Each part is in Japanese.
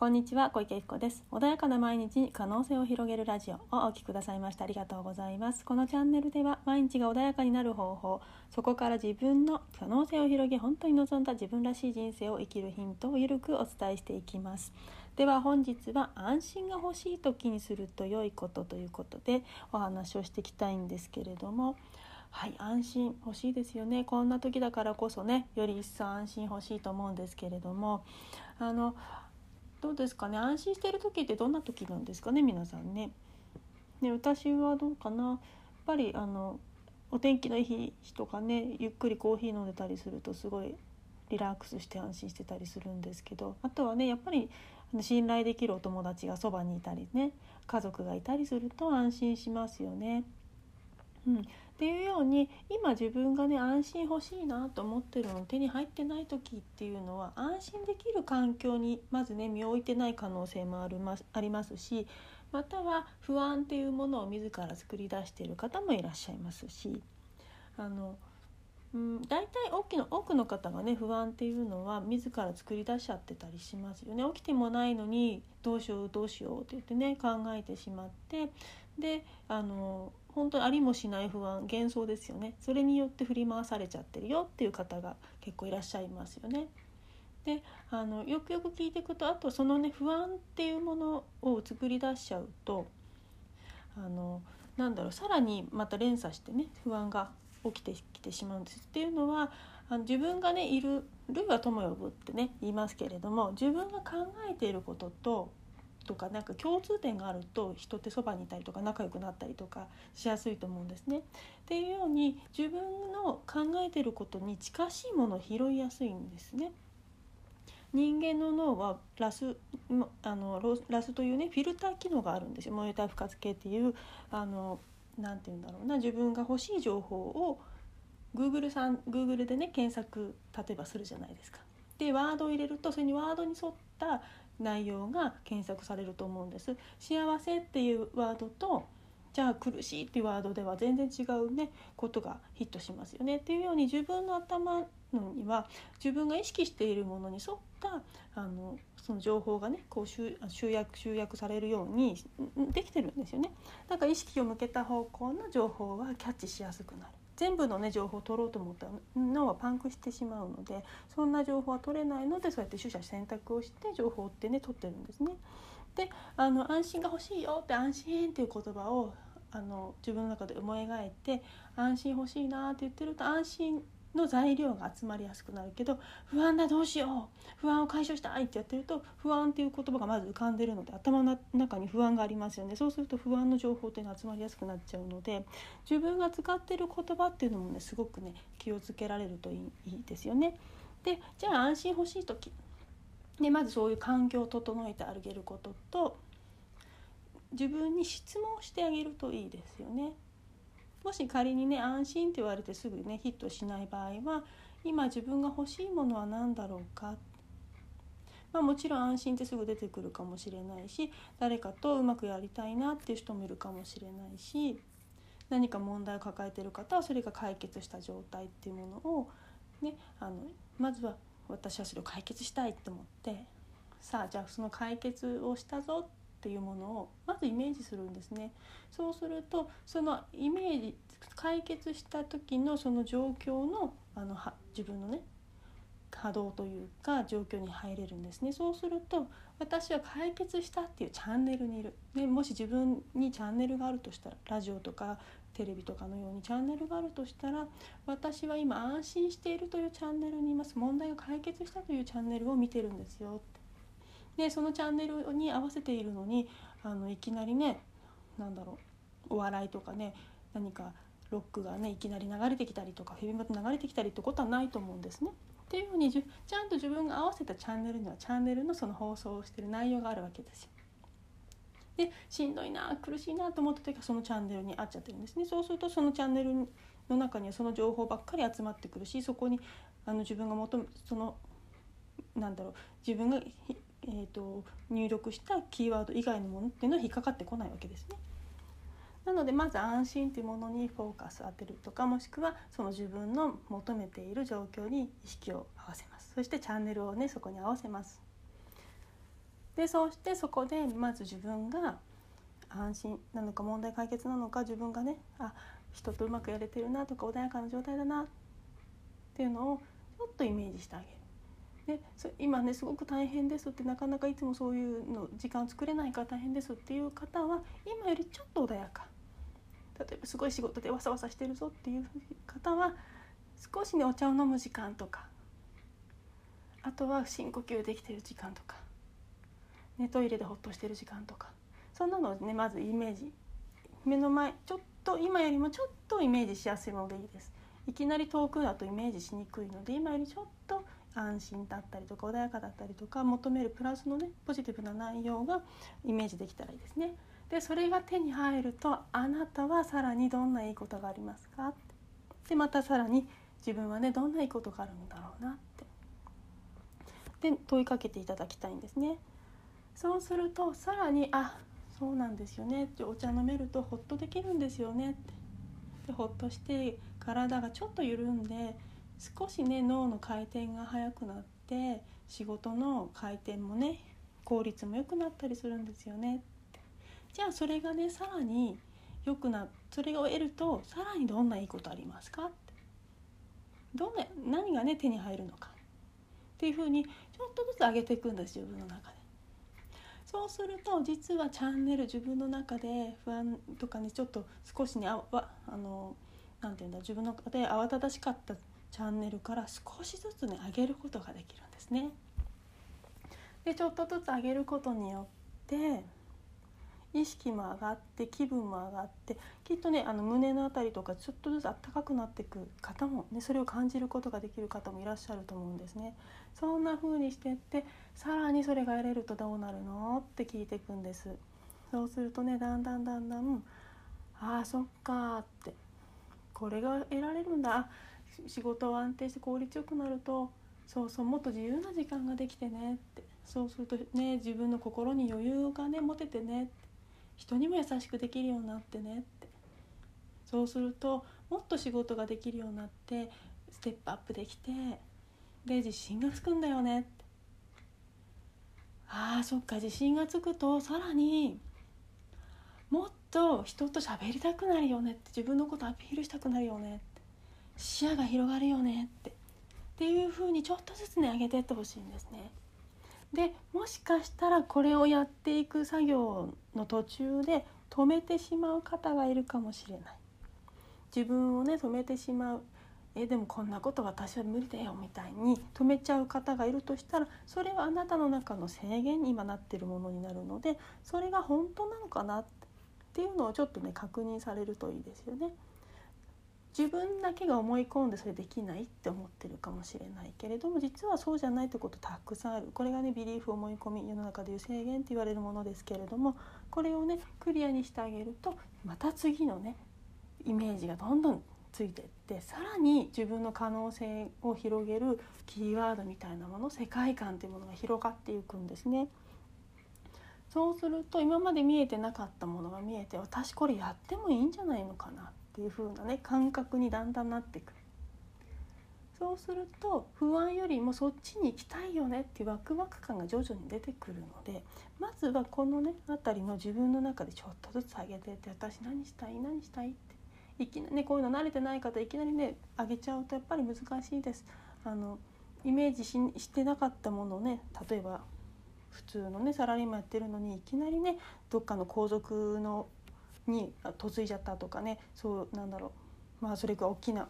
こんにちは、小池彦です。穏やかな毎日に可能性を広げるラジオをお聞きくださいましてありがとうございます。このチャンネルでは毎日が穏やかになる方法、そこから自分の可能性を広げ、本当に望んだ自分らしい人生を生きるヒントをゆるくお伝えしていきます。では本日は、安心が欲しい時にすると良いことということでお話をしていきたいんですけれども、安心欲しいですよね。こんな時だからこそね、より一層安心欲しいと思うんですけれども、どうですかね、安心している時ってどんな時なんですかね、皆さんね。で、私はどうかな、やっぱりお天気のいい日とかね、ゆっくりコーヒー飲んでたりするとすごいリラックスして安心してたりするんですけど、あとはね、やっぱり信頼できるお友達がそばにいたりね、家族がいたりすると安心しますよね。っていうように、今自分がね、安心欲しいなと思ってるの手に入ってない時っていうのは、安心できる環境にまずね、身を置いてない可能性もありますし、または不安っていうものを自ら作り出している方もいらっしゃいますし、大体多くの方がね、不安っていうのは自ら作り出しちゃってたりしますよね。起きてもないのにどうしようって言ってね、考えてしまって、で本当にありもしない不安、幻想ですよね。それによって振り回されちゃってるよっていう方が結構いらっしゃいますよね。で、よく聞いていくと、あとそのね、不安っていうものを作り出しちゃうと、さらにまた連鎖してね、不安が起きてきてしまうんです。っていうのは、自分がね、いる類は友呼ぶってね言いますけれども、自分が考えていることとかなんか共通点があると、人ってそばにいたりとか仲良くなったりとかしやすいと思うんですね。っていうように、自分の考えていることに近しいものを拾いやすいんですね。人間の脳はラスというね、フィルター機能があるんですよ。モニター不活系っていう自分が欲しい情報を Google でね、検索例えばするじゃないですか。で、ワードを入れると、それにワードに沿った内容が検索されると思うんです。幸せっていうワードと、じゃあ苦しいっていうワードでは全然違うね、ことがヒットしますよね。っていうように、自分の頭には自分が意識しているものに沿ったその情報がね、こう集約されるようにできてるんですよね。なんか意識を向けた方向の情報はキャッチしやすくなる。全部の、ね、情報を取ろうと思ったら脳はパンクしてしまうので、そんな情報は取れないので、そうやって取捨選択をして情報ってね、取ってるんですね。で、安心が欲しいよって、安心っていう言葉を自分の中で思い描いて、安心欲しいなって言ってると、安心の材料が集まりやすくなるけど、不安だ、どうしよう、不安を解消したいってやってると、不安っていう言葉がまず浮かんでるので、頭の中に不安がありますよね。そうすると不安の情報っていうのが集まりやすくなっちゃうので、自分が使っている言葉っていうのもね、すごくね、気をつけられるといいですよね。で、じゃあ安心欲しい時で、まずそういう環境を整えてあげることと、自分に質問してあげるといいですよね。もし仮にね、安心って言われてすぐね、ヒットしない場合は、今自分が欲しいものは何だろうか。もちろん安心ってすぐ出てくるかもしれないし、誰かとうまくやりたいなっていう人もいるかもしれないし、何か問題を抱えている方はそれが解決した状態っていうものを、ね、まずは私はそれを解決したいと思って、さあ、じゃあその解決をしたぞっていうものをまずイメージするんですね。そうすると、そのイメージ、解決した時のその状況の、自分のね、波動というか状況に入れるんですね。そうすると、私は解決したっていうチャンネルにいる、ね、もし自分にチャンネルがあるとしたら、ラジオとかテレビとかのようにチャンネルがあるとしたら、私は今安心しているというチャンネルにいます。問題が解決したというチャンネルを見てるんですよ。で、そのチャンネルに合わせているのに、いきなりね、お笑いとかね、何かロックがね、いきなり流れてきたりとか、ヘビメタ流れてきたりってことはないと思うんですね。っていうふうに、ちゃんと自分が合わせたチャンネルには、チャンネルのその放送をしている内容があるわけですよ。で、しんどいな、苦しいなと思った時は、そのチャンネルに合っちゃってるんですね。そうすると、そのチャンネルの中にはその情報ばっかり集まってくるし、そこに自分が求め、自分が入力したキーワード以外のものっていうのは引っかかってこないわけですね。なので、まず安心っていうものにフォーカスを当てるとか、もしくはその自分の求めている状況に意識を合わせます。そしてチャンネルをね、そこに合わせます。でそうしてそこでまず自分が安心なのか問題解決なのか自分がね人とうまくやれてるなとか穏やかな状態だなっていうのをちょっとイメージしてあげる。で今ねすごく大変ですってなかなかいつもそういうの時間を作れないから大変ですっていう方は今よりちょっと穏やか、例えばすごい仕事でわさわさしてるぞっていう方は少しねお茶を飲む時間とか、あとは深呼吸できてる時間とか、ね、トイレでほっとしてる時間とか、そんなのをねまずイメージ、目の前ちょっと今よりもちょっとイメージしやすいものでいいです。いきなり遠くだとイメージしにくいので今よりちょっと安心だったりとか穏やかだったりとか求めるプラスのねポジティブな内容がイメージできたらいいですね。でそれが手に入るとあなたはさらにどんないいことがありますか、でまたさらに自分はねどんないいことがあるんだろうなってで問いかけていただきたいんですね。そうするとさらにそうなんですよね、お茶飲めるとホッとできるんですよねって、ホッとして体がちょっと緩んで少しね脳の回転が速くなって仕事の回転もね効率も良くなったりするんですよねって。じゃあそれがねさらに良くな、それを得るとさらにどんないいことありますかって、何がね手に入るのかっていうふうにちょっとずつ上げていくんです、自分の中で。そうすると実はチャンネル、自分の中で不安とかにちょっと少しね自分の中で慌ただしかったチャンネルから少しずつね上げることができるんですね。でちょっとずつ上げることによって意識も上がって気分も上がって、きっとね胸のあたりとかちょっとずつあったかくなっていく方もね、それを感じることができる方もいらっしゃると思うんですね。そんな風にしてってさらにそれが得れるとどうなるのって聞いていくんです。そうするとねだんだんそっかって、これが得られるんだ、仕事を安定して効率よくなるともっと自由な時間ができてねって、そうするとね自分の心に余裕がね持ててねって、人にも優しくできるようになってねって、そうするともっと仕事ができるようになってステップアップできて、で自信がつくんだよねって、そっか、自信がつくとさらにもっと人と喋りたくなるよねって、自分のことアピールしたくなるよねって、視野が広がるよねっていう風にちょっとずつね上げていってほしいんですね。でもしかしたらこれをやっていく作業の途中で止めてしまう方がいるかもしれない。自分をね止めてしまう、でもこんなこと私は無理だよみたいに止めちゃう方がいるとしたら、それはあなたの中の制限に今なっているものになるので、それが本当なのかなっていうのをちょっとね確認されるといいですよね。自分だけが思い込んでそれできないって思ってるかもしれないけれども、実はそうじゃないってことたくさんある。これがねビリーフ、思い込み、世の中でいう制限って言われるものですけれども、これをねクリアにしてあげるとまた次のねイメージがどんどんついていって、さらに自分の可能性を広げるキーワードみたいなもの、世界観というものが広がっていくんですね。そうすると今まで見えてなかったものが見えて、私これやってもいいんじゃないのかなっていう風なね感覚にだんだんなってくる。そうすると不安よりもそっちに行きたいよねっていうワクワク感が徐々に出てくるので、まずはこのねあたりの自分の中でちょっとずつ上げてって、私何したいっていきなり、ね、こういうの慣れてない方いきなりね上げちゃうとやっぱり難しいです。イメージしてなかったものをね、例えば普通のねサラリーマンやってるのにいきなりねどっかの皇族のに嫁いじゃったとかね、それが大きな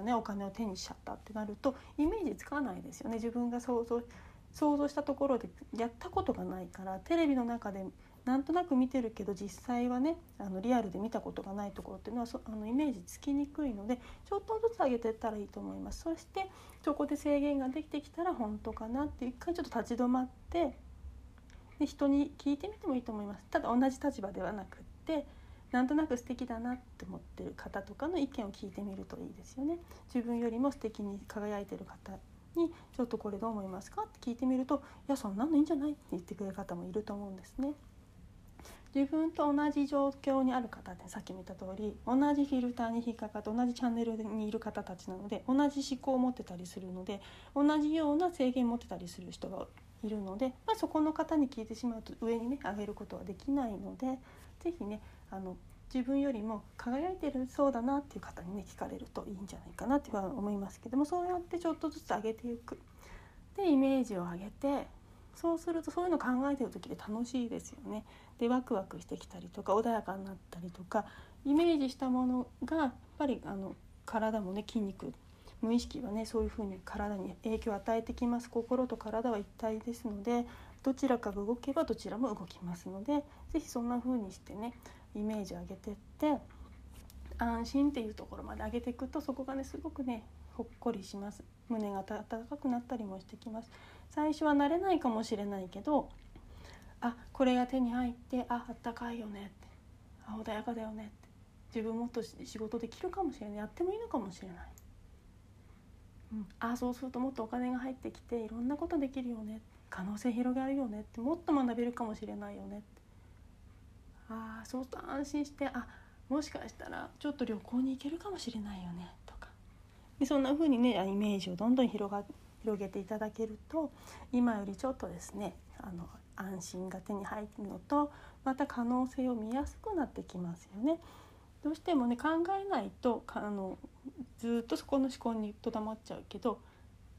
ねお金を手にしちゃったってなるとイメージつかないですよね。自分が想像したところでやったことがないから、テレビの中でなんとなく見てるけど実際はねリアルで見たことがないところっていうのはイメージつきにくいので、ちょっとずつ上げていったらいいと思います。そしてそこで制限ができてきたら本当かなって一回ちょっと立ち止まって、で人に聞いてみてもいいと思います。ただ同じ立場ではなくで、なんとなく素敵だなって思ってる方とかの意見を聞いてみるといいですよね。自分よりも素敵に輝いてる方にちょっとこれどう思いますかって聞いてみると、いやそんなのいいんじゃないって言ってくれる方もいると思うんですね。自分と同じ状況にある方ってさっき見た通り同じフィルターに引っかかって同じチャンネルにいる方たちなので、同じ思考を持ってたりするので、同じような制限を持ってたりする人がいるので、まあ、そこの方に聞いてしまうと上にね上げることはできないので、ぜひね自分よりも輝いてるそうだなっていう方にね聞かれるといいんじゃないかなっては思いますけども、そうやってちょっとずつ上げていく、でイメージを上げて、そうするとそういうの考えてる時で楽しいですよね。でワクワクしてきたりとか穏やかになったりとか、イメージしたものがやっぱり体もね筋肉無意識はねそういう風に体に影響を与えてきます。心と体は一体ですので、どちらかが動けばどちらも動きますので、ぜひそんな風にしてねイメージ上げてって、安心っていうところまで上げていくと、そこがねすごくねほっこりします。胸が温かくなったりもしてきます。最初は慣れないかもしれないけど、あこれが手に入って、あ温かいよねって、あ穏やかだよねって、自分もっと仕事できるかもしれない、やってもいいのかもしれない、あそうするともっとお金が入ってきていろんなことできるよね、可能性広がるよねって、もっと学べるかもしれないよねって、あそうすると安心して、あもしかしたらちょっと旅行に行けるかもしれないよねとか、でそんな風にねイメージをどんどん広げていただけると、今よりちょっとですね安心が手に入るのと、また可能性を見やすくなってきますよね。どうしてもね考えないとずっとそこの思考にとどまっちゃうけど、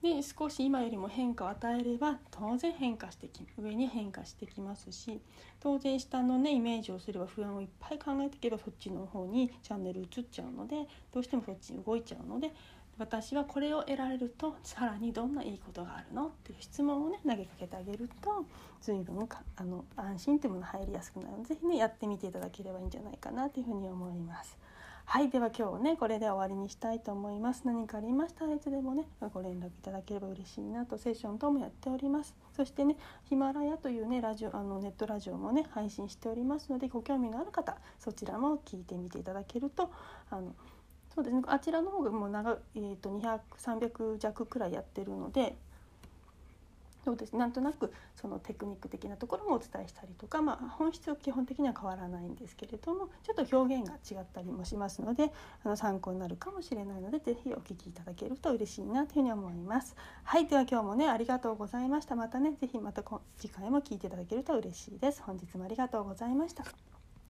で少し今よりも変化を与えれば当然上に変化してきますし、当然下のねイメージをすれば不安をいっぱい考えていけばそっちの方にチャンネル移っちゃうので、どうしてもそっちに動いちゃうので、私はこれを得られるとさらにどんないいことがあるのっていう質問をね投げかけてあげると、随分安心というものが入りやすくなるので、ぜひねやってみていただければいいんじゃないかなというふうに思います。はい、では今日ねこれで終わりにしたいと思います。何かありましたらいつでもねご連絡いただければ嬉しいなと、セッション等もやっております。そしてねヒマラヤというねネットラジオもね配信しておりますので、ご興味のある方そちらも聞いてみていただけると、そうですね、あちらの方がもう200、300弱くらいやってるので、そうですね、なんとなくそのテクニック的なところもお伝えしたりとか、まあ、本質は基本的には変わらないんですけれども、ちょっと表現が違ったりもしますので、参考になるかもしれないので、ぜひお聞きいただけると嬉しいなというふうに思います。はい、では今日もねありがとうございました。またねぜひまた次回も聞いていただけると嬉しいです。本日もありがとうございました。